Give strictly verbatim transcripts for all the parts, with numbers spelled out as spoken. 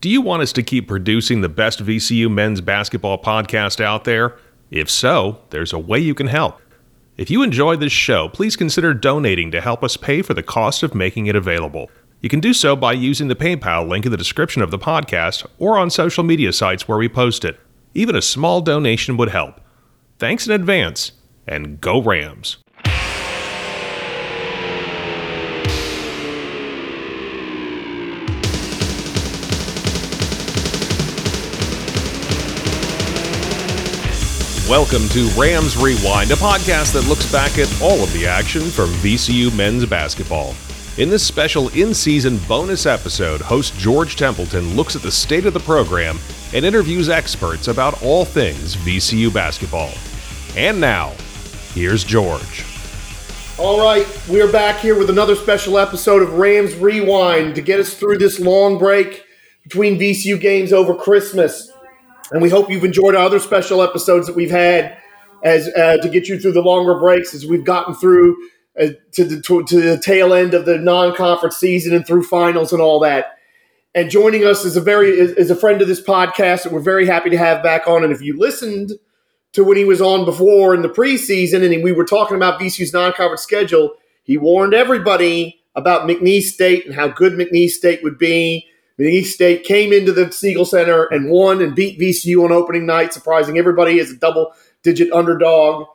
Do you want us to keep producing the best V C U men's basketball podcast out there? If so, there's a way you can help. If you enjoy this show, please consider donating to help us pay for the cost of making it available. You can do so by using the PayPal link in the description of the podcast or on social media sites where we post it. Even a small donation would help. Thanks in advance, and go Rams! Welcome to Rams Rewind, a podcast that looks back at all of the action from V C U men's basketball. In this special in-season bonus episode, host George Templeton looks at the state of the program and interviews experts about all things V C U basketball. And now, here's George. All right, we're back here with another special episode of Rams Rewind to get us through this long break between V C U games over Christmas. And we hope you've enjoyed our other special episodes that we've had as uh, to get you through the longer breaks as we've gotten through uh, to, the, to, to the tail end of the non-conference season and through finals and all that. And joining us is a very is, is a friend of this podcast that we're very happy to have back on. And if you listened to when he was on before in the preseason and we were talking about V C U's non-conference schedule, he warned everybody about McNeese State and how good McNeese State would be. McNeese State came into the Siegel Center and won and beat V C U on opening night, surprising everybody as a double-digit underdog.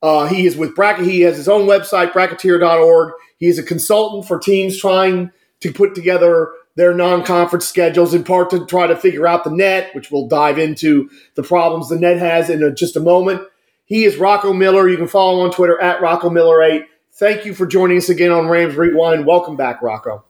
Uh, he is with Bracket. He has his own website, bracketeer dot org. He is a consultant for teams trying to put together their non-conference schedules, in part to try to figure out the N E T, which we'll dive into the problems the N E T has in a, just a moment. He is Rocco Miller. You can follow him on Twitter at Rocco Miller eight. Thank you for joining us again on Rams Rewind. Welcome back, Rocco.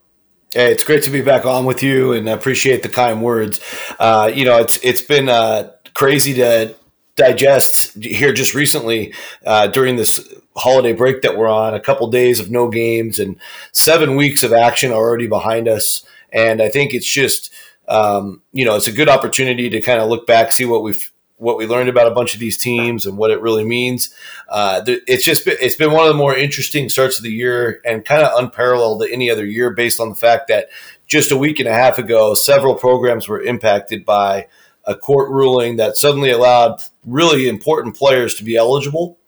Hey, it's great to be back on with you, and I appreciate the kind words. Uh, you know, it's it's been uh, crazy to digest here just recently uh, during this holiday break that we're on, a couple days of no games and seven weeks of action already behind us. And I think it's just, um, you know, it's a good opportunity to kind of look back, see what we've what we learned about a bunch of these teams and what it really means. Uh, it's just been, it's been one of the more interesting starts of the year and kind of unparalleled to any other year based on the fact that just a week and a half ago, several programs were impacted by a court ruling that suddenly allowed really important players to be eligible.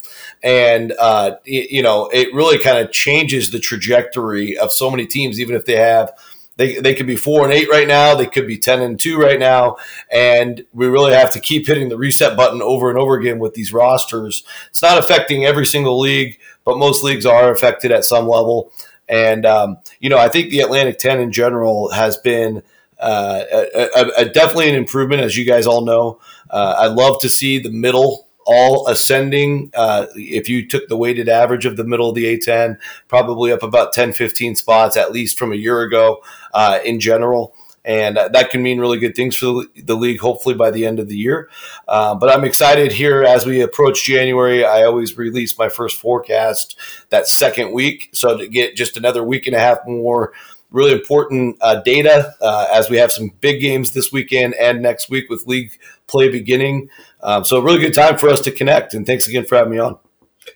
And, uh, you know, it really kind of changes the trajectory of so many teams, even if they have – They they could be four and eight right now. They could be ten and two right now, and we really have to keep hitting the reset button over and over again with these rosters. It's not affecting every single league, but most leagues are affected at some level. And um, you know, I think the Atlantic ten in general has been uh, a, a, a definitely an improvement, as you guys all know. Uh, I love to see the middle all ascending. Uh, if you took the weighted average of the middle of the A ten, probably up about ten, fifteen spots, at least from a year ago uh, in general. And that can mean really good things for the league, hopefully by the end of the year. Uh, but I'm excited here as we approach January. I always release my first forecast that second week. So to get just another week and a half more really important uh, data uh, as we have some big games this weekend and next week with league play beginning. Um, so a really good time for us to connect, and thanks again for having me on.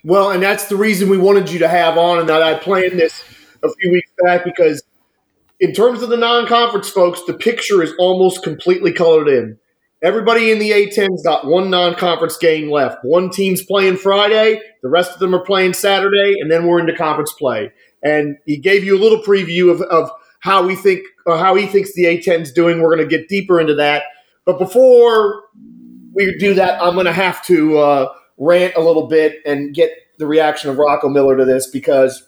Well, and that's the reason we wanted you to have on, and that I planned this a few weeks back, because in terms of the non-conference, folks, the picture is almost completely colored in. Everybody in the A ten's got one non-conference game left. One team's playing Friday, the rest of them are playing Saturday, and then we're into conference play. And he gave you a little preview of, of how we think or how he thinks the A ten's doing. We're going to get deeper into that. But before we do that, I'm going to have to uh, rant a little bit and get the reaction of Rocco Miller to this, because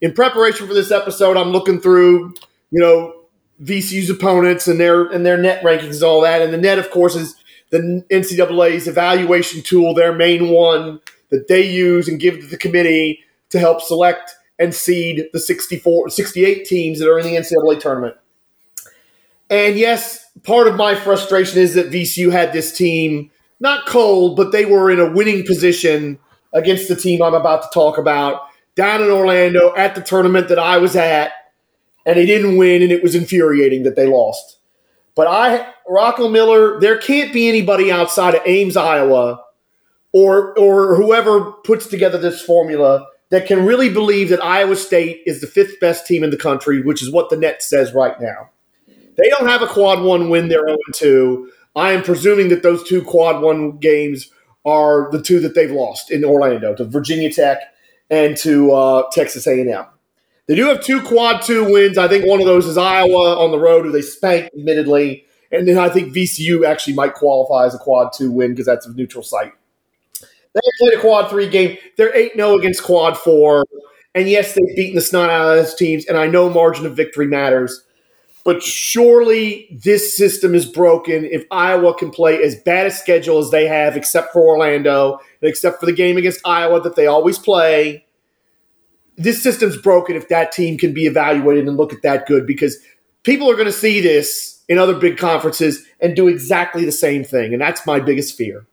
in preparation for this episode, I'm looking through, you know, V C U's opponents and their and their net rankings and all that. And the net, of course, is the N C double A's evaluation tool, their main one that they use and give to the committee to help select and seed the sixty-four, sixty-eight teams that are in the N C double A tournament. And yes, part of my frustration is that V C U had this team, not cold, but they were in a winning position against the team I'm about to talk about, down in Orlando at the tournament that I was at, and they didn't win, and it was infuriating that they lost. But I, Rocco Miller, there can't be anybody outside of Ames, Iowa, or or whoever puts together this formula that can really believe that Iowa State is the fifth best team in the country, which is what the net says right now. They don't have a quad one win. They're oh and two. I am presuming that those two quad one games are the two that they've lost in Orlando, to Virginia Tech and to uh, Texas A and M. They do have two quad two wins. I think one of those is Iowa on the road, who they spanked, admittedly. And then I think V C U actually might qualify as a quad two win because that's a neutral site. They played a quad three game. They're eight and oh against quad four. And yes, they've beaten the snot out of those teams. And I know margin of victory matters. But surely this system is broken if Iowa can play as bad a schedule as they have, except for Orlando, and except for the game against Iowa that they always play. This system's broken if that team can be evaluated and look at that good, because people are going to see this in other big conferences and do exactly the same thing. And that's my biggest fear.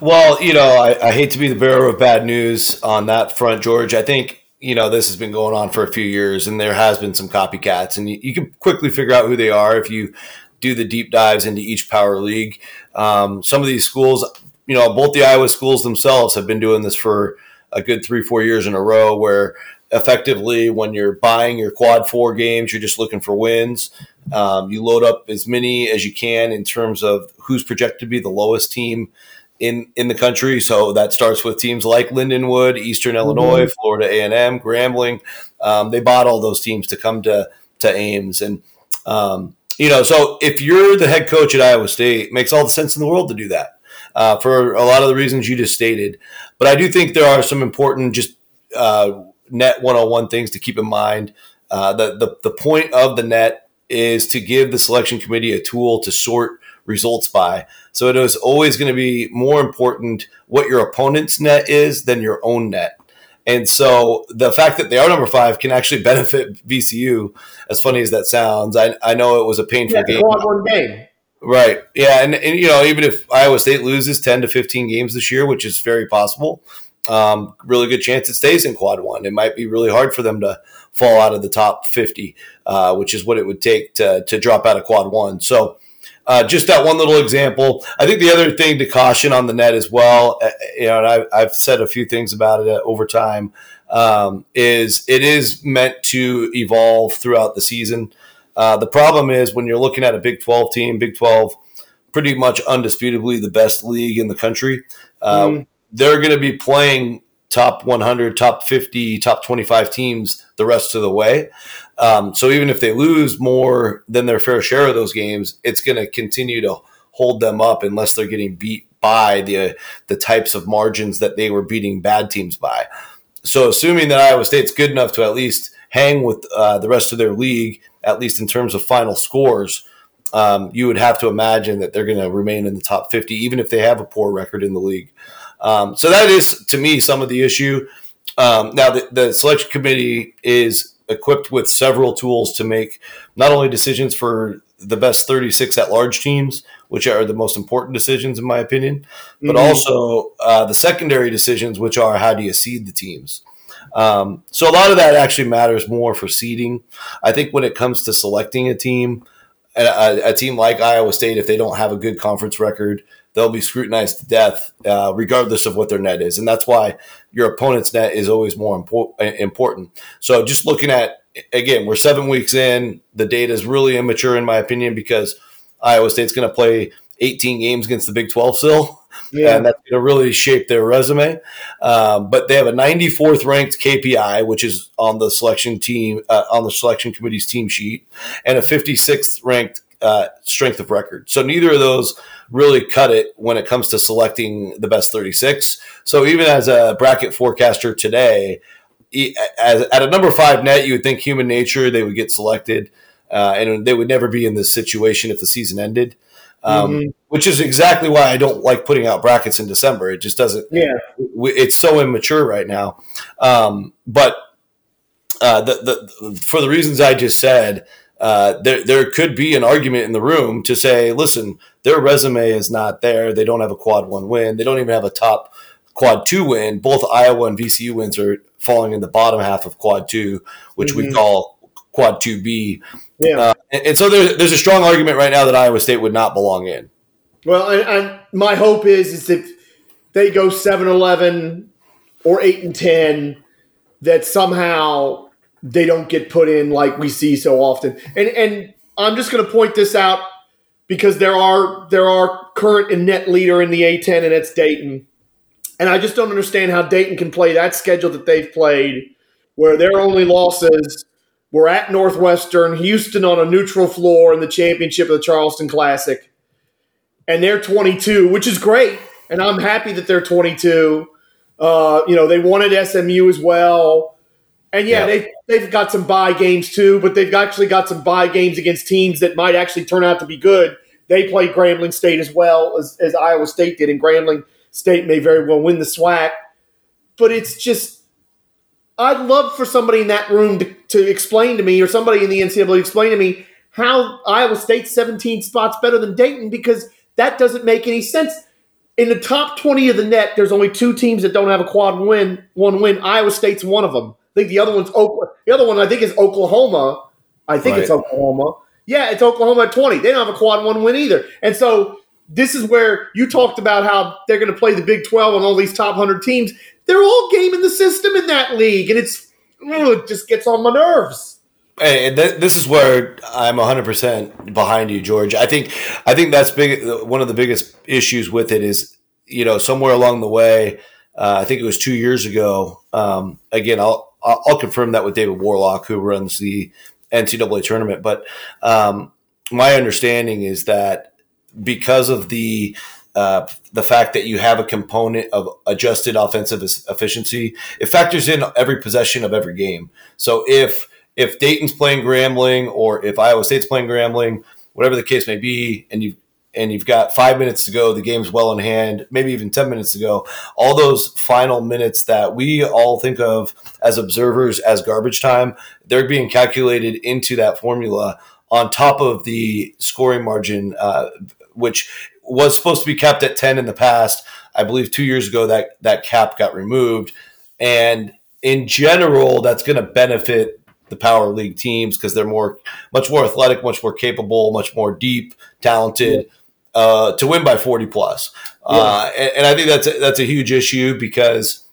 Well, you know, I, I hate to be the bearer of bad news on that front, George. I think, you know, this has been going on for a few years, and there has been some copycats, and you, you can quickly figure out who they are if you do the deep dives into each power league. Um, some of these schools, you know, both the Iowa schools themselves have been doing this for a good three, four years in a row, where effectively when you're buying your quad four games, you're just looking for wins. Um, you load up as many as you can in terms of who's projected to be the lowest team in in the country. So that starts with teams like Lindenwood, Eastern Illinois, mm-hmm. Florida A and M, Grambling. Um, they bought all those teams to come to to Ames. And, um, you know, so if you're the head coach at Iowa State, it makes all the sense in the world to do that uh, for a lot of the reasons you just stated. But I do think there are some important just uh, net one oh one things to keep in mind. Uh, the, the the point of the net is to give the selection committee a tool to sort results by. So it is always going to be more important what your opponent's net is than your own net. And so the fact that they are number five can actually benefit V C U, as funny as that sounds. I, I know it was a painful yeah, game. One game. Right. Yeah. And, and, you know, even if Iowa State loses ten to fifteen games this year, which is very possible, um, really good chance it stays in quad one. It might be really hard for them to fall out of the top fifty, uh, which is what it would take to, to drop out of quad one. So, Uh, just that one little example. I think the other thing to caution on the net as well, uh, you know, and I've, I've said a few things about it over time, um, is it is meant to evolve throughout the season. Uh, the problem is when you're looking at a Big twelve team, Big twelve, pretty much undisputably the best league in the country, uh, mm. they're going to be playing top one hundred, top fifty, top twenty-five teams the rest of the way. Um, so even if they lose more than their fair share of those games, it's going to continue to hold them up unless they're getting beat by the the types of margins that they were beating bad teams by. So assuming that Iowa State's good enough to at least hang with uh, the rest of their league, at least in terms of final scores, um, you would have to imagine that they're going to remain in the top fifty, even if they have a poor record in the league. Um, so that is, to me, some of the issue. Um, now, the, the selection committee is equipped with several tools to make not only decisions for the best thirty-six at-large teams, which are the most important decisions, in my opinion, but mm-hmm. also uh, the secondary decisions, which are how do you seed the teams. Um, so a lot of that actually matters more for seeding. I think when it comes to selecting a team, a, a team like Iowa State, if they don't have a good conference record, they'll be scrutinized to death uh, regardless of what their net is. And that's why your opponent's net is always more impo- important. So just looking at, again, we're seven weeks in. The data is really immature, in my opinion, because Iowa State's going to play eighteen games against the Big twelve still. Yeah. And that's going to really shape their resume. Um, but they have a ninety-fourth ranked K P I, which is on the selection team, uh, on the selection committee's team sheet, and a fifty-sixth ranked Uh, strength of record. So neither of those really cut it when it comes to selecting the best thirty-six. So even as a bracket forecaster today, as, at a number five net, you would think human nature, they would get selected uh, and they would never be in this situation if the season ended, um, mm-hmm. which is exactly why I don't like putting out brackets in December. It just doesn't, yeah. It's so immature right now. Um, but uh, the, the, for the reasons I just said, Uh, there, there could be an argument in the room to say, listen, their resume is not there. They don't have a quad one win. They don't even have a top quad two win. Both Iowa and V C U wins are falling in the bottom half of quad two, which mm-hmm. we call quad two B. Yeah. Uh, and, and so there, there's a strong argument right now that Iowa State would not belong in. Well, and, and my hope is, is if they go seven eleven or eight and ten, that somehow they don't get put in like we see so often. And and I'm just going to point this out because there are there are current and net leader in the A ten, and it's Dayton. And I just don't understand how Dayton can play that schedule that they've played, where their only losses were at Northwestern, Houston on a neutral floor in the championship of the Charleston Classic. And they're twenty-two, which is great. And I'm happy that they're twenty-two. Uh, you know, they wanted S M U as well. And, yeah, yeah. They've, they've got some bye games too, but they've actually got some bye games against teams that might actually turn out to be good. They play Grambling State as well as, as Iowa State did, and Grambling State may very well win the SWAC. But it's just – I'd love for somebody in that room to, to explain to me, or somebody in the N C double A to explain to me, how Iowa State's seventeen spots better than Dayton, because that doesn't make any sense. In the top twenty of the net, there's only two teams that don't have a quad win, one win. Iowa State's one of them. I think the other one's Oklahoma. The other one I think is Oklahoma. I think right. it's Oklahoma. Yeah, it's Oklahoma at twenty. They don't have a quad one win either. And so this is where you talked about how they're going to play the Big twelve and all these top one hundred teams. They're all gaming the system in that league, and it's it just gets on my nerves. And th- this is where I'm one hundred percent behind you, George. I think I think that's big. One of the biggest issues with it is, you know, somewhere along the way, uh, I think it was two years ago. Um, again, I'll. I'll confirm that with David Warlock, who runs the N C double A tournament. But um, my understanding is that because of the uh, the fact that you have a component of adjusted offensive efficiency, it factors in every possession of every game. So if if Dayton's playing Grambling, or if Iowa State's playing Grambling, whatever the case may be, and you and you've got five minutes to go, the game's well in hand, maybe even ten minutes to go, all those final minutes that we all think of as observers as garbage time, they're being calculated into that formula on top of the scoring margin, uh, which was supposed to be capped at ten in the past. I believe two years ago that, that cap got removed. And in general, that's going to benefit the power league teams because they're more, much more athletic, much more capable, much more deep, talented, yeah. Uh, to win by forty plus. Uh, yeah. and, and I think that's a, that's a huge issue because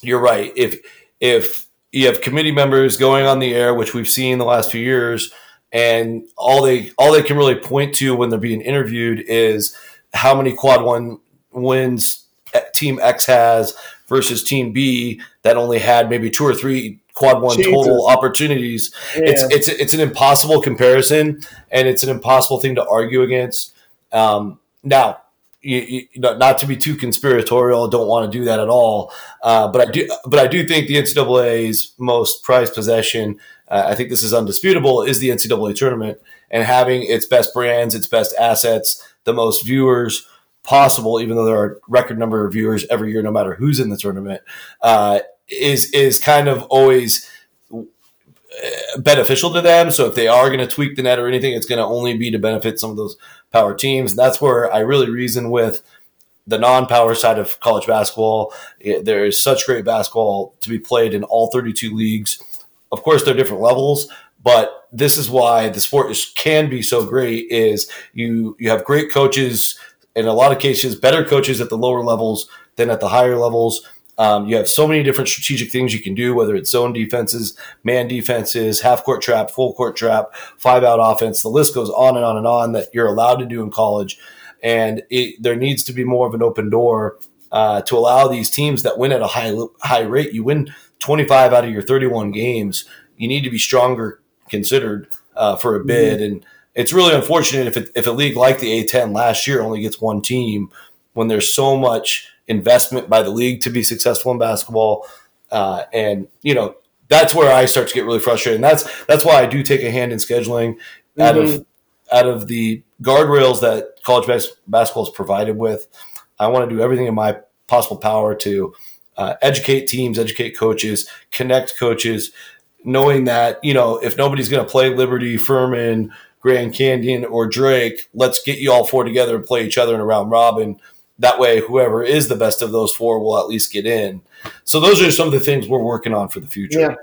you're right. If if you have committee members going on the air, which we've seen the last few years, and all they all they can really point to when they're being interviewed is how many quad one wins team X has versus team B that only had maybe two or three quad one Jesus. total opportunities. Yeah. It's it's it's an impossible comparison, and it's an impossible thing to argue against. Um, now, you, you, not to be too conspiratorial, don't want to do that at all. Uh, but I do, but I do think the N C double A's most prized possession, uh, I think this is undisputable, is the N C double A tournament, and having its best brands, its best assets, the most viewers possible, even though there are a record number of viewers every year, no matter who's in the tournament, uh, is is kind of always beneficial to them. So if they are going to tweak the net or anything, it's going to only be to benefit some of those power teams. And that's where I really reason with the non-power side of college basketball. There is such great basketball to be played in all thirty-two leagues. Of course, they're different levels, but this is why the sport is, can be so great is you, you have great coaches, in a lot of cases, better coaches at the lower levels than at the higher levels. Um, you have so many different strategic things you can do, whether it's zone defenses, man defenses, half-court trap, full-court trap, five-out offense. The list goes on and on and on that you're allowed to do in college. And it, there needs to be more of an open door uh, to allow these teams that win at a high high rate. You win twenty-five out of your thirty-one games. You need to be stronger considered uh, for a bid. Mm-hmm. And it's really unfortunate if, it, if a league like the A ten last year only gets one team when there's so much investment by the league to be successful in basketball. Uh, and, you know, that's where I start to get really frustrated. And that's, that's why I do take a hand in scheduling mm-hmm. out of, out of the guardrails that college bas- basketball is provided with. I want to do everything in my possible power to uh, educate teams, educate coaches, connect coaches, knowing that, you know, if nobody's going to play Liberty, Furman, Grand Canyon, or Drake, let's get you all four together and play each other in a round robin. That way, whoever is the best of those four will at least get in. So those are some of the things we're working on for the future. Yeah.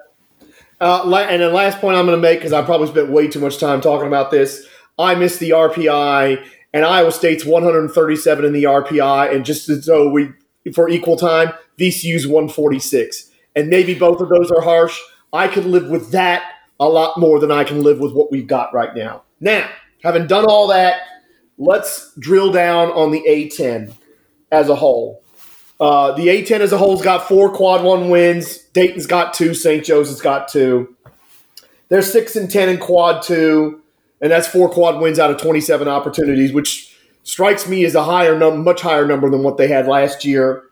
Uh, and the last point I'm going to make, because I probably spent way too much time talking about this, I missed the R P I, and Iowa State's one hundred thirty-seven in the R P I, and just so we for equal time, V C U's one forty-six. And maybe both of those are harsh. I could live with that a lot more than I can live with what we've got right now. Now, having done all that, let's drill down on the A ten as a whole. Uh, the A ten as a whole's got four quad one wins. Dayton's got two. Saint Joseph's got two. They're six and ten in quad two, and that's four quad wins out of twenty-seven opportunities, which strikes me as a higher number, much higher number than what they had last year.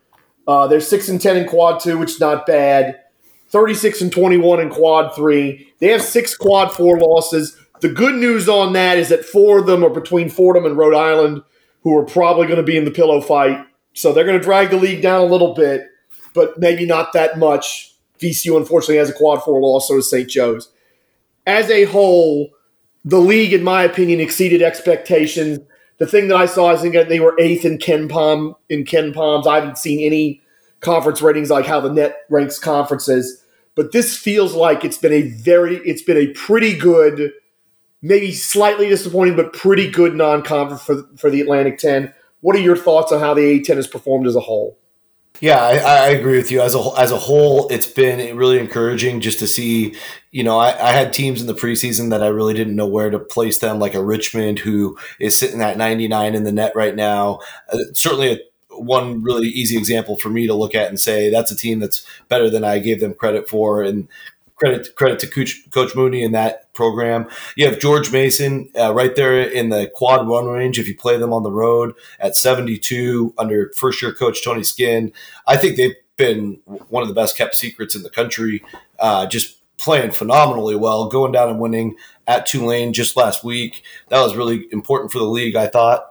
Uh, they're six and ten in quad two, which is not bad. Thirty-six and twenty-one in quad three. They have six quad four losses. The good news on that is that four of them are between Fordham and Rhode Island, who are probably going to be in the pillow fight. So they're going to drag the league down a little bit, but maybe not that much. V C U, unfortunately, has a quad four loss, so does Saint Joe's. As a whole, the league, in my opinion, exceeded expectations. The thing that I saw is they were eighth in Ken Palm in Ken Palms. I haven't seen any conference ratings like how the N E T ranks conferences, but this feels like it's been a very, it's been a pretty good, maybe slightly disappointing, but pretty good non-conference for for the Atlantic ten. What are your thoughts on how the A ten has performed as a whole? Yeah, I, I agree with you. As a as a whole, it's been really encouraging just to see. You know, I, I had teams in the preseason that I really didn't know where to place them, like a Richmond who is sitting at ninety-nine in the N E T right now. Uh, certainly, a, one really easy example for me to look at and say that's a team that's better than I gave them credit for, and Credit credit to Coach, Coach Mooney in that program. You have George Mason uh, right there in the quad one range if you play them on the road at seventy-two under first-year coach Tony Skinn. I think they've been one of the best-kept secrets in the country, uh, just playing phenomenally well, going down and winning at Tulane just last week. That was really important for the league, I thought.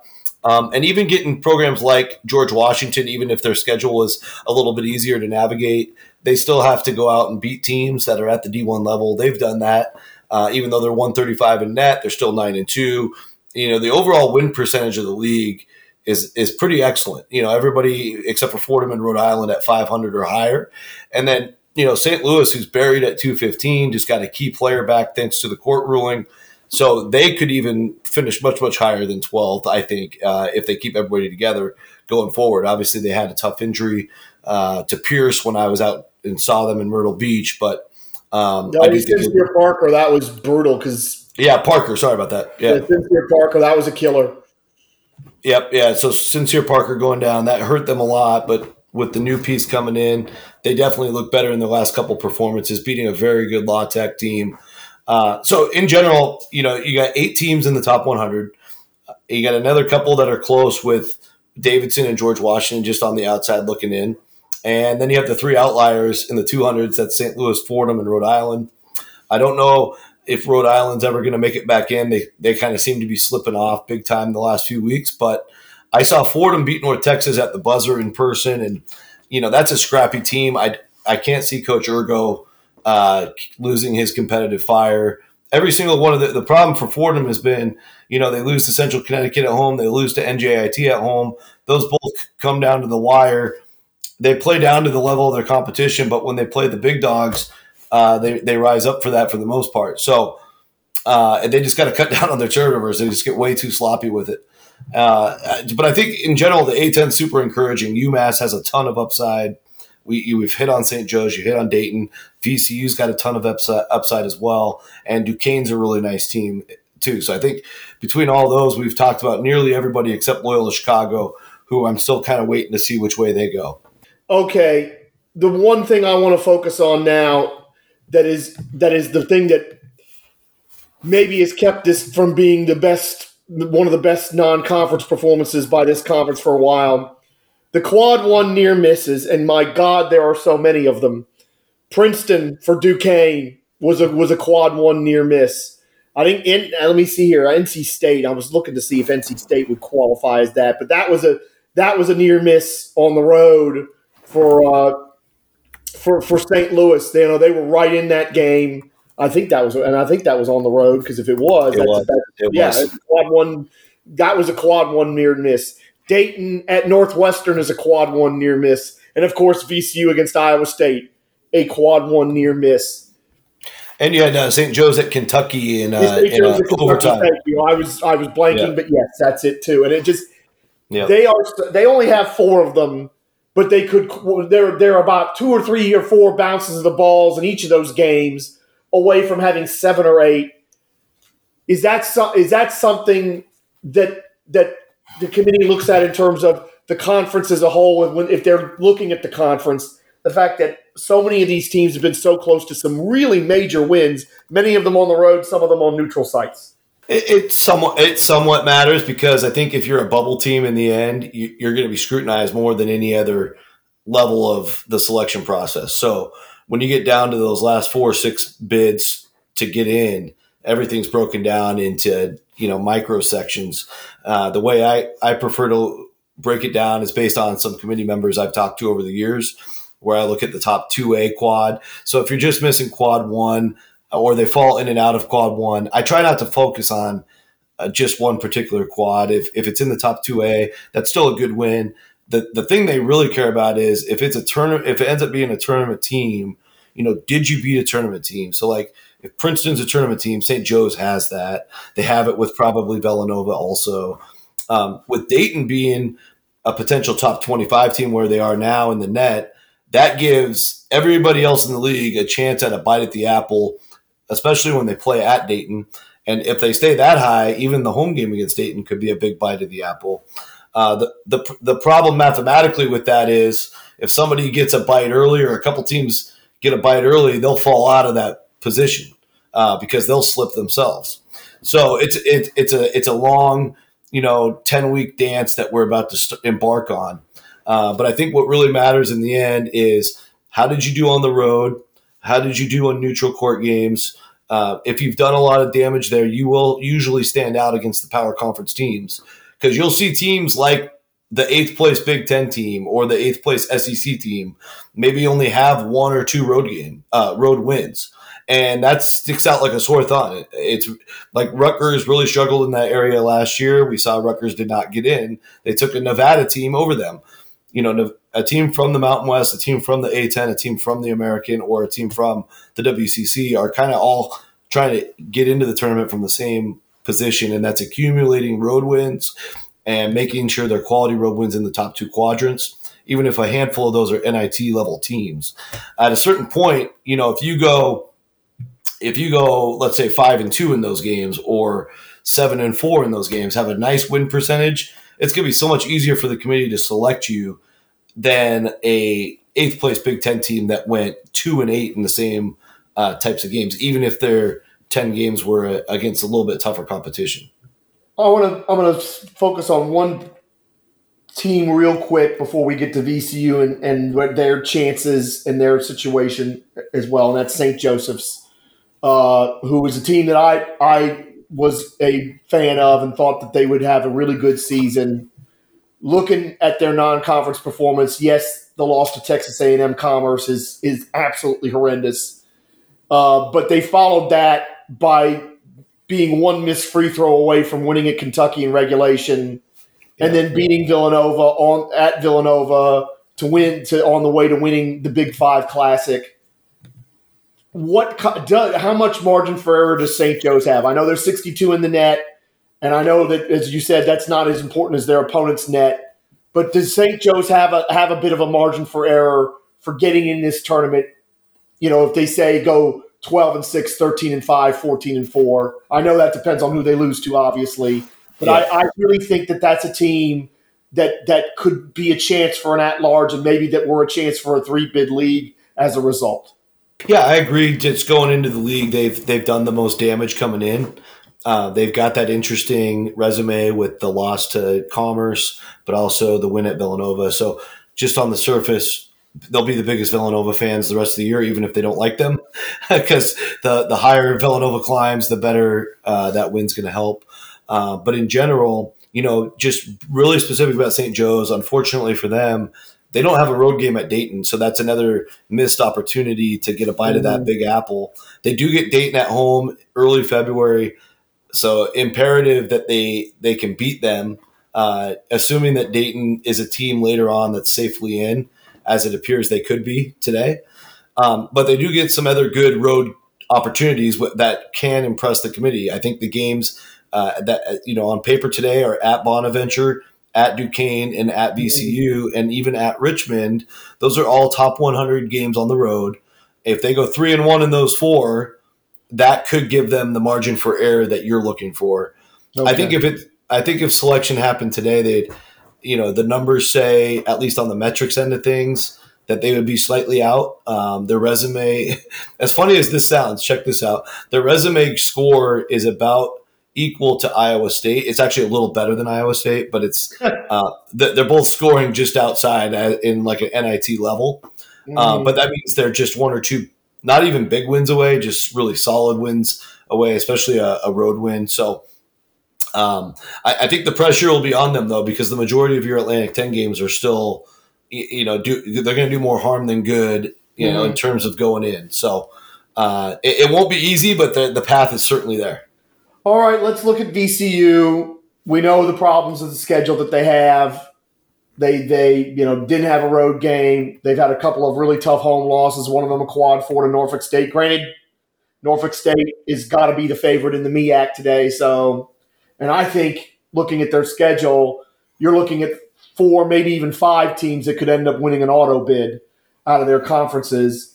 Um, and even getting programs like George Washington, even if their schedule was a little bit easier to navigate, they still have to go out and beat teams that are at the D one level. They've done that. Uh, even though they're one thirty-five in N E T, they're still nine and two. You know, the overall win percentage of the league is is pretty excellent. You know, everybody except for Fordham and Rhode Island at five hundred or higher. And then, you know, Saint Louis, who's buried at two fifteen, just got a key player back thanks to the court ruling. So they could even finish much, much higher than twelfth, I think, uh, if they keep everybody together going forward. Obviously, they had a tough injury uh, to Pierce when I was out and saw them in Myrtle Beach, but um, no, I do think Sincere Parker, that was brutal. Because yeah, Parker, sorry about that. Yeah, Sincere Parker, that was a killer. Yep, yeah. So Sincere Parker going down, that hurt them a lot, but with the new piece coming in, they definitely look better in the last couple performances, beating a very good La Tech team. Uh, so in general, you know, you got eight teams in the top one hundred. You got another couple that are close with Davidson and George Washington just on the outside looking in. And then you have the three outliers in the two hundreds. That's Saint Louis, Fordham, and Rhode Island. I don't know if Rhode Island's ever going to make it back in. They they kind of seem to be slipping off big time the last few weeks. But I saw Fordham beat North Texas at the buzzer in person. And, you know, that's a scrappy team. I, I can't see Coach Ergo uh, losing his competitive fire. Every single one of the, the problem for Fordham has been, you know, they lose to Central Connecticut at home. They lose to N J I T at home. Those both come down to the wire. They play down to the level of their competition, but when they play the big dogs, uh, they, they rise up for that for the most part. So uh, they just got to cut down on their turnovers. They just get way too sloppy with it. Uh, but I think in general, the A ten is super encouraging. UMass has a ton of upside. We, you, we've hit on Saint Joe's. You hit on Dayton. V C U's got a ton of upside, upside as well. And Duquesne's a really nice team too. So I think between all those, we've talked about nearly everybody except Loyola Chicago, who I'm still kind of waiting to see which way they go. Okay, the one thing I want to focus on now that is that is the thing that maybe has kept this from being the best, one of the best non-conference performances by this conference for a while. The quad one near misses, and my God, there are so many of them. Princeton for Duquesne was a was a quad one near miss. I think. In, let me see here. N C State. I was looking to see if N C State would qualify as that, but that was a that was a near miss on the road. For uh, for for Saint Louis, they, you know, they were right in that game. I think that was, and I think that was on the road because if it was, it that's was. That, it yeah, was. That's quad one. That was a quad one near miss. Dayton at Northwestern is a quad one near miss, and of course V C U against Iowa State, a quad one near miss. And you had uh, Saint Joe's at Kentucky in, uh, in uh, Kentucky, overtime. Thank you. I was I was blanking, yeah. But yes, that's it too. And it just yeah. they are they only have four of them. But they could, they're, they're about two or three or four bounces of the balls in each of those games away from having seven or eight. Is that so, is that something that that the committee looks at in terms of the conference as a whole? When, if they're looking at the conference, the fact that so many of these teams have been so close to some really major wins, many of them on the road, some of them on neutral sites. It, it somewhat it somewhat matters, because I think if you're a bubble team in the end, you, you're going to be scrutinized more than any other level of the selection process. So when you get down to those last four or six bids to get in, everything's broken down into, you know, micro sections. Uh, the way I, I prefer to break it down is based on some committee members I've talked to over the years, where I look at the top two A quad. So if you're just missing quad one, or they fall in and out of quad one, I try not to focus on uh, just one particular quad. If if it's in the top two A, that's still a good win. The the thing they really care about is if it's a tournament, if it ends up being a tournament team, you know, did you beat a tournament team? So like if Princeton's a tournament team, Saint Joe's has that. They have it with probably Villanova also. Um, with Dayton being a potential top twenty-five team where they are now in the N E T, that gives everybody else in the league a chance at a bite at the apple, especially when they play at Dayton. And if they stay that high, even the home game against Dayton could be a big bite at the apple. Uh, the, the the problem mathematically with that is if somebody gets a bite early or a couple teams get a bite early, they'll fall out of that position uh, because they'll slip themselves. So it's it, it's a it's a long, you know, ten-week dance that we're about to st- embark on. Uh, but I think what really matters in the end is how did you do on the road? How did you do on neutral court games? Uh, if you've done a lot of damage there, you will usually stand out against the power conference teams. Because you'll see teams like the eighth place Big Ten team or the eighth place S E C team maybe only have one or two road game uh, road wins, and that sticks out like a sore thumb. It, it's like Rutgers really struggled in that area last year. We saw Rutgers did not get in. They took a Nevada team over them. You know, a team from the Mountain West, a team from the A ten, a team from the American, or a team from the W C C are kind of all trying to get into the tournament from the same position, and that's accumulating road wins and making sure they're quality road wins in the top two quadrants, even if a handful of those are N I T level teams. At a certain point, you know, if you go, if you go, let's say five and two in those games or seven and four in those games, have a nice win percentage, it's going to be so much easier for the committee to select you than a eighth place Big Ten team that went two and eight in the same uh, types of games, even if they're ten games were against a little bit tougher competition. I want to I'm going to focus on one team real quick before we get to V C U and, and their chances and their situation as well, and that's Saint Joseph's, uh, who was a team that I I was a fan of and thought that they would have a really good season. Looking at their non-conference performance, yes, the loss to Texas A and M Commerce is is absolutely horrendous, uh, but they followed that by being one missed free throw away from winning at Kentucky in regulation, yeah, and then beating Villanova on at Villanova to win to on the way to winning the Big Five Classic. What does, how much margin for error does Saint Joe's have? I know they're sixty-two in the N E T, and I know that, as you said, that's not as important as their opponent's N E T. But does Saint Joe's have a have a bit of a margin for error for getting in this tournament? You know, if they say go twelve and six, thirteen and five, fourteen and four. I know that depends on who they lose to, obviously. But yeah. I, I really think that that's a team that that could be a chance for an at-large, and maybe that we're a chance for a three-bid league as a result. Yeah, I agree. Just going into the league, they've they've done the most damage coming in. Uh, they've got that interesting resume with the loss to Commerce, but also the win at Villanova. So just on the surface, they'll be the biggest Villanova fans the rest of the year, even if they don't like them, because the, the higher Villanova climbs, the better uh, that win's going to help. Uh, but in general, you know, just really specific about Saint Joe's, unfortunately for them, they don't have a road game at Dayton, so that's another missed opportunity to get a bite mm-hmm. of that big apple. They do get Dayton at home early February, so imperative that they, they can beat them, uh, assuming that Dayton is a team later on that's safely in, as it appears they could be today. Um, but they do get some other good road opportunities that can impress the committee. I think the games uh, that, you know, on paper today are at Bonaventure, at Duquesne, and at V C U, and even at Richmond. Those are all top one hundred games on the road. If they go three and one in those four, that could give them the margin for error that you're looking for. Okay. I think if it, I think if selection happened today, they'd, you know, the numbers say, at least on the metrics end of things, that they would be slightly out. Um, their resume, as funny as this sounds, check this out. Their resume score is about equal to Iowa State. It's actually a little better than Iowa State, but it's uh, they're both scoring just outside in like an N I T level. Mm-hmm. Uh, but that means they're just one or two, not even big wins away, just really solid wins away, especially a, a road win. So um, I, I think the pressure will be on them, though, because the majority of your Atlantic ten games are still, you, you know, do, they're going to do more harm than good, you mm-hmm. know, in terms of going in. So uh, it, it won't be easy, but the, the path is certainly there. All right, let's look at V C U. We know the problems with the schedule that they have. They they you know didn't have a road game. They've had a couple of really tough home losses. One of them a quad four to Norfolk State. Granted, Norfolk State has got to be the favorite in the M E A C today. So, and I think looking at their schedule, you're looking at four, maybe even five teams that could end up winning an auto bid out of their conferences.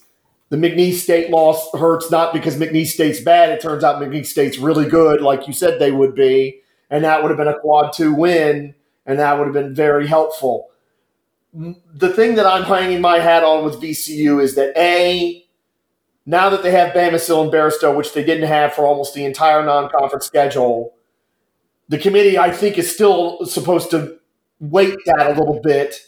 The McNeese State loss hurts not because McNeese State's bad. It turns out McNeese State's really good, like you said they would be, and that would have been a quad two win, and that would have been very helpful. The thing that I'm hanging my hat on with V C U is that, A, now that they have Bama-Sill and Barstow, which they didn't have for almost the entire non-conference schedule, the committee, I think, is still supposed to weight that a little bit.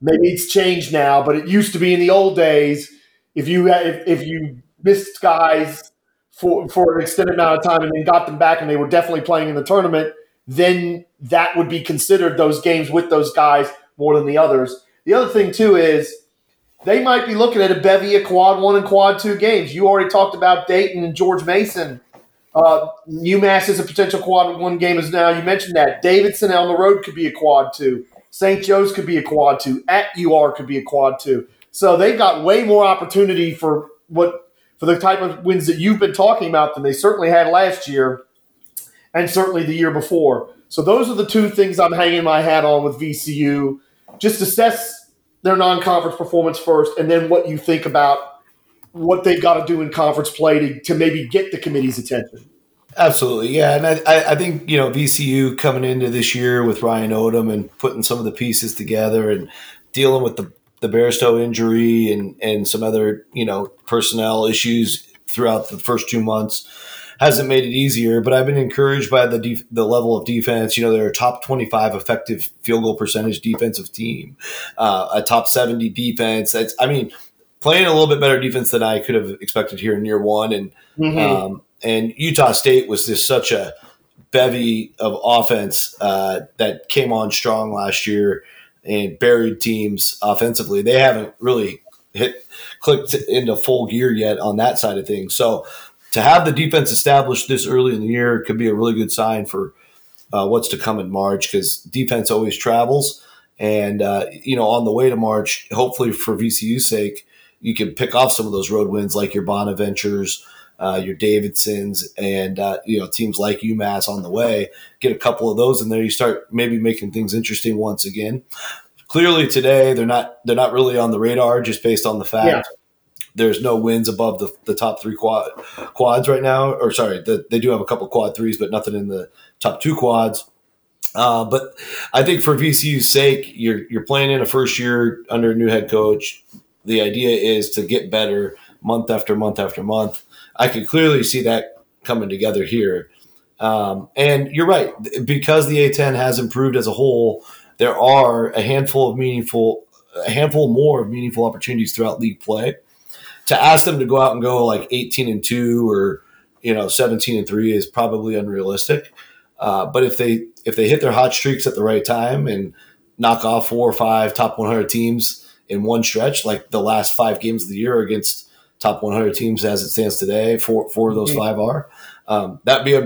Maybe it's changed now, but it used to be in the old days – If you if, if you missed guys for, for an extended amount of time and then got them back and they were definitely playing in the tournament, then that would be considered those games with those guys more than the others. The other thing, too, is they might be looking at a bevy of quad one and quad two games. You already talked about Dayton and George Mason. Uh, UMass is a potential quad one game as now. You mentioned that. Davidson on the road could be a quad two. Saint Joe's could be a quad two. At U R could be a quad two. So they've got way more opportunity for what for the type of wins that you've been talking about than they certainly had last year and certainly the year before. So those are the two things I'm hanging my hat on with V C U. Just assess their non-conference performance first and then what you think about what they've got to do in conference play to, to maybe get the committee's attention. Absolutely, yeah. And I, I think, you know, V C U coming into this year with Ryan Odom and putting some of the pieces together and dealing with the – the Barstow injury and, and some other, you know, personnel issues throughout the first two months hasn't made it easier, but I've been encouraged by the def- the level of defense. You know, they're a top twenty-five effective field goal percentage defensive team, uh, a top seventy defense. That's, I mean, playing a little bit better defense than I could have expected here in year one. And, mm-hmm. um, and Utah State was just such a bevy of offense uh, that came on strong last year and buried teams offensively. They haven't really hit clicked into full gear yet on that side of things. So to have the defense established this early in the year could be a really good sign for uh, what's to come in March, because defense always travels. And, uh, you know, on the way to March, hopefully for V C U's sake, you can pick off some of those road wins like your Bonaventures, uh, your Davidsons, and, uh, you know, teams like UMass on the way. Get a couple of those in there. You start maybe making things interesting once again. Clearly today they're not they're not really on the radar just based on the fact yeah. there's no wins above the, the top three quad, quads right now. Or sorry, the, they do have a couple quad threes, but nothing in the top two quads. Uh, but I think for V C U's sake, you're you're playing in a first year under a new head coach. The idea is to get better month after month after month. I can clearly see that coming together here. Um, and you're right. Because the A ten has improved as a whole, there are a handful of meaningful, a handful more of meaningful opportunities throughout league play. To ask them to go out and go like eighteen and two or, you know, seventeen and three is probably unrealistic. Uh, but if they, if they hit their hot streaks at the right time and knock off four or five top one hundred teams in one stretch, like the last five games of the year against top one hundred teams as it stands today, four, four of those mm-hmm. five are, um, that'd be a,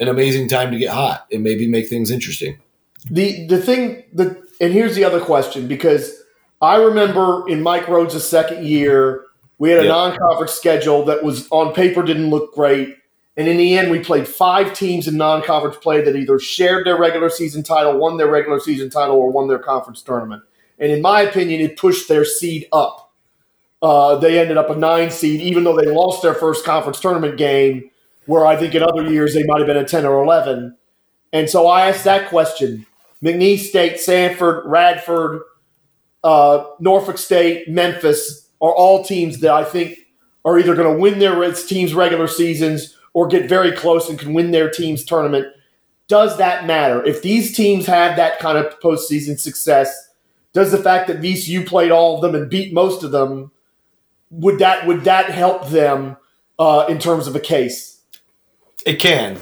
an amazing time to get hot and maybe make things interesting. The the thing, the, and here's the other question, because I remember in Mike Rhodes' second year, we had a yep. non-conference schedule that was on paper didn't look great. And in the end, we played five teams in non-conference play that either shared their regular season title, won their regular season title, or won their conference tournament. And in my opinion, it pushed their seed up. Uh, they ended up a nine seed, even though they lost their first conference tournament game, where I think in other years they might have been a ten or eleven. And so I asked that question. McNeese State, Sanford, Radford, uh, Norfolk State, Memphis are all teams that I think are either going to win their team's regular seasons or get very close and can win their team's tournament. Does that matter? If these teams have that kind of postseason success, does the fact that V C U played all of them and beat most of them, would that would that help them uh, in terms of a case? It can.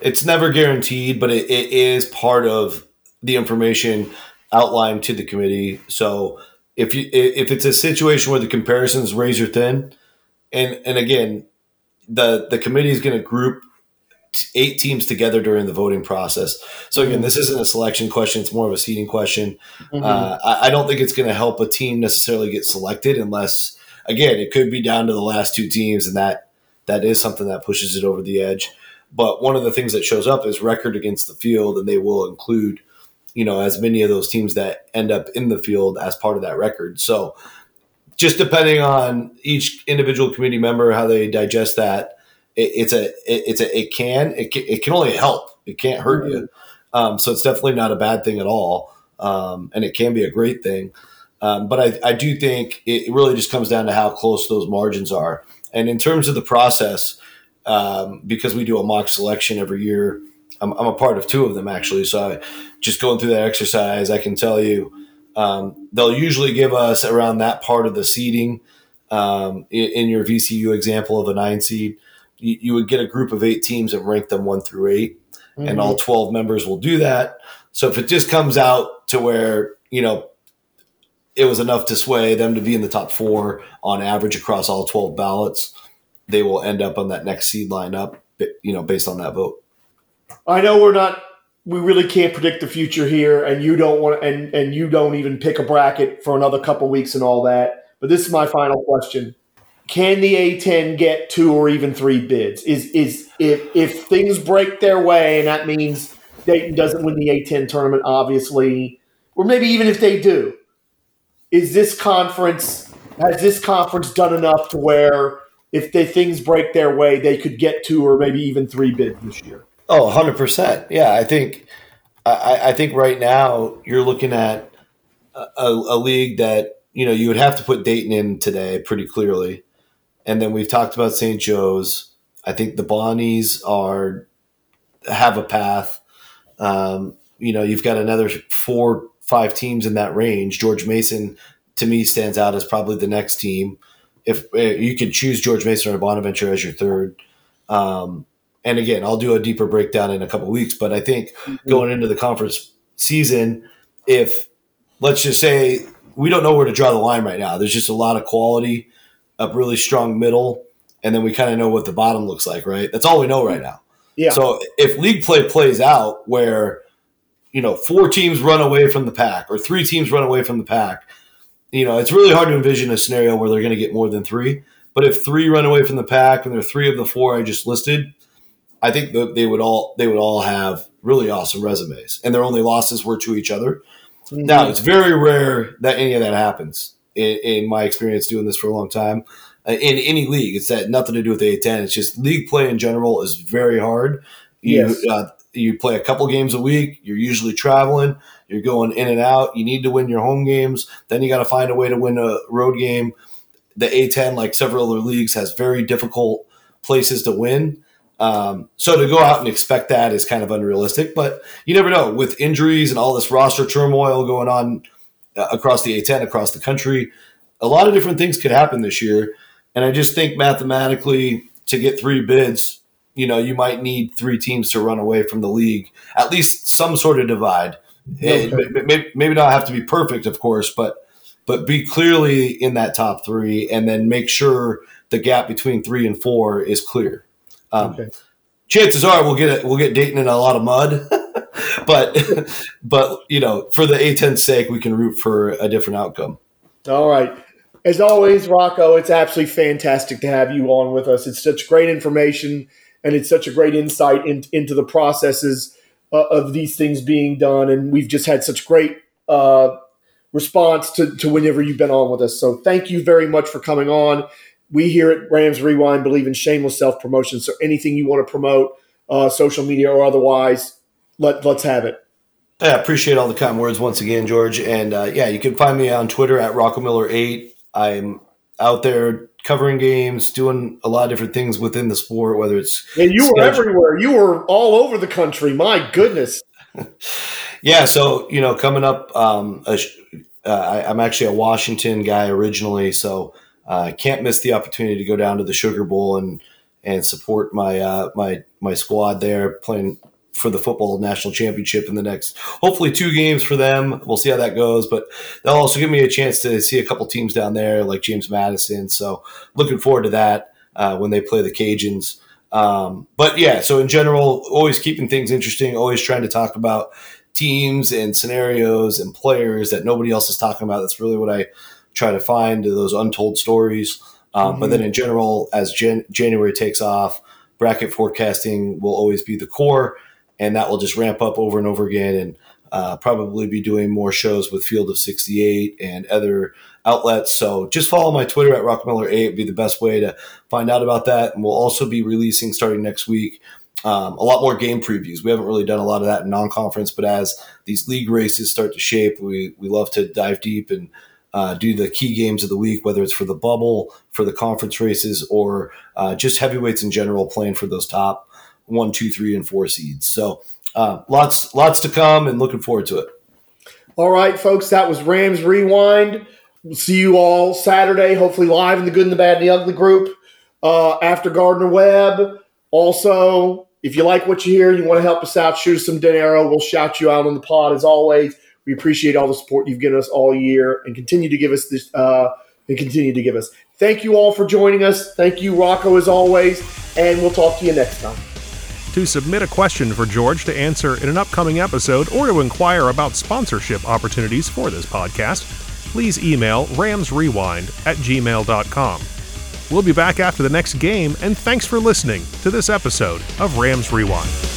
It's never guaranteed, but it, it is part of the information outlined to the committee. So if you if it's a situation where the comparison's razor thin, and and again, the the committee is going to group eight teams together during the voting process. So again, this isn't a selection question. It's more of a seeding question. Mm-hmm. Uh, I, I don't think it's going to help a team necessarily get selected unless, again, it could be down to the last two teams, and that that is something that pushes it over the edge. But one of the things that shows up is record against the field, and they will include, you know, as many of those teams that end up in the field as part of that record. So just depending on each individual committee member, how they digest that, it, it's a, it, it's a, it can, it can, it can only help. It can't hurt you. Um, so it's definitely not a bad thing at all. Um, and it can be a great thing. Um, but I, I do think it really just comes down to how close those margins are. And in terms of the process, um, because we do a mock selection every year, I'm, I'm a part of two of them actually. So I, just going through that exercise, I can tell you um, they'll usually give us around that part of the seeding. Um, in, in your V C U example of a nine seed, you, you would get a group of eight teams and rank them one through eight, mm-hmm. and all twelve members will do that. So if it just comes out to where, you know, it was enough to sway them to be in the top four on average across all twelve ballots, they will end up on that next seed lineup, you know, based on that vote. I know we're not, we really can't predict the future here, and you don't want to, and, and you don't even pick a bracket for another couple weeks and all that. But this is my final question. Can the A ten get two or even three bids? Is, is, if, if things break their way, and that means Dayton doesn't win the A ten tournament, obviously, or maybe even if they do, is this conference, has this conference done enough to where if they, things break their way, they could get two or maybe even three bids this year? Oh, one hundred percent. Yeah, I think I, I think right now you're looking at a, a league that, you know, you would have to put Dayton in today pretty clearly. And then we've talked about Saint Joe's. I think the Bonnies are have a path. Um, you know, you've got another four, five teams in that range. George Mason, to me, stands out as probably the next team. If uh, you could choose George Mason or Bonaventure as your third. Um And again, I'll do a deeper breakdown in a couple of weeks, but I think mm-hmm. going into the conference season, if let's just say we don't know where to draw the line right now, there's just a lot of quality, a really strong middle, and then we kind of know what the bottom looks like, right? That's all we know right now. Yeah. So if league play plays out where, you know, four teams run away from the pack or three teams run away from the pack, you know, it's really hard to envision a scenario where they're going to get more than three. But if three run away from the pack and there are three of the four I just listed, I think that they would all they would all have really awesome resumes, and their only losses were to each other. Mm-hmm. Now, it's very rare that any of that happens in, in my experience doing this for a long time. In any league, it's that nothing to do with the A ten. It's just league play in general is very hard. You, yes. uh, you play a couple games a week. You're usually traveling. You're going in and out. You need to win your home games. Then you got to find a way to win a road game. The A ten, like several other leagues, has very difficult places to win. Um, so to go out and expect that is kind of unrealistic, but you never know with injuries and all this roster turmoil going on across the A ten, across the country, a lot of different things could happen this year. And I just think mathematically to get three bids, you know, you might need three teams to run away from the league, at least some sort of divide. Okay. It, maybe, maybe not have to be perfect, of course, but, but be clearly in that top three and then make sure the gap between three and four is clear. Um, okay. Chances are we'll get a, we'll get Dayton in a lot of mud, but but you know, for the A ten's sake, we can root for a different outcome. All right, as always, Rocco, it's absolutely fantastic to have you on with us. It's such great information, and it's such a great insight in, into the processes uh, of these things being done. And we've just had such great uh, response to, to whenever you've been on with us. So thank you very much for coming on. We here at Rams Rewind believe in shameless self-promotion. So anything you want to promote, uh, social media or otherwise, let, let's have it. I appreciate all the kind words once again, George. And uh, yeah, you can find me on Twitter at Rocco Miller eight. I'm out there covering games, doing a lot of different things within the sport, whether it's – And you were schedule. everywhere. You were all over the country. My goodness. Yeah, so, you know, coming up, um, a, uh, I, I'm actually a Washington guy originally, so I uh, can't miss the opportunity to go down to the Sugar Bowl and and support my uh, my my squad there playing for the football national championship in the next, hopefully two games for them. We'll see how that goes, but they'll also give me a chance to see a couple teams down there like James Madison. So looking forward to that uh, when they play the Cajuns. Um, but yeah, so in general, always keeping things interesting, always trying to talk about teams and scenarios and players that nobody else is talking about. That's really what I try to find, those untold stories. Um, mm-hmm. But then in general, as Jan- January takes off, bracket forecasting will always be the core, and that will just ramp up over and over again, and uh, probably be doing more shows with Field of sixty-eight and other outlets. So just follow my Twitter at Rock Miller eight. It'd be the best way to find out about that. And we'll also be releasing starting next week um, a lot more game previews. We haven't really done a lot of that in non-conference, but as these league races start to shape, we, we love to dive deep and uh, do the key games of the week, whether it's for the bubble, for the conference races, or uh, just heavyweights in general playing for those top one, two, three, and four seeds. So uh, lots, lots to come, and looking forward to it. All right, folks, that was Rams Rewind. We'll see you all Saturday, hopefully live in the Good and the Bad and the Ugly group uh, after Gardner Webb. Also, if you like what you hear and you want to help us out, shoot us some dinero. We'll shout you out on the pod as always. We appreciate all the support you've given us all year, and continue to give us this. Uh, and continue to give us. Thank you all for joining us. Thank you, Rocco, as always, and we'll talk to you next time. To submit a question for George to answer in an upcoming episode, or to inquire about sponsorship opportunities for this podcast, please email rams rewind at gmail dot com. We'll be back after the next game, and thanks for listening to this episode of Rams Rewind.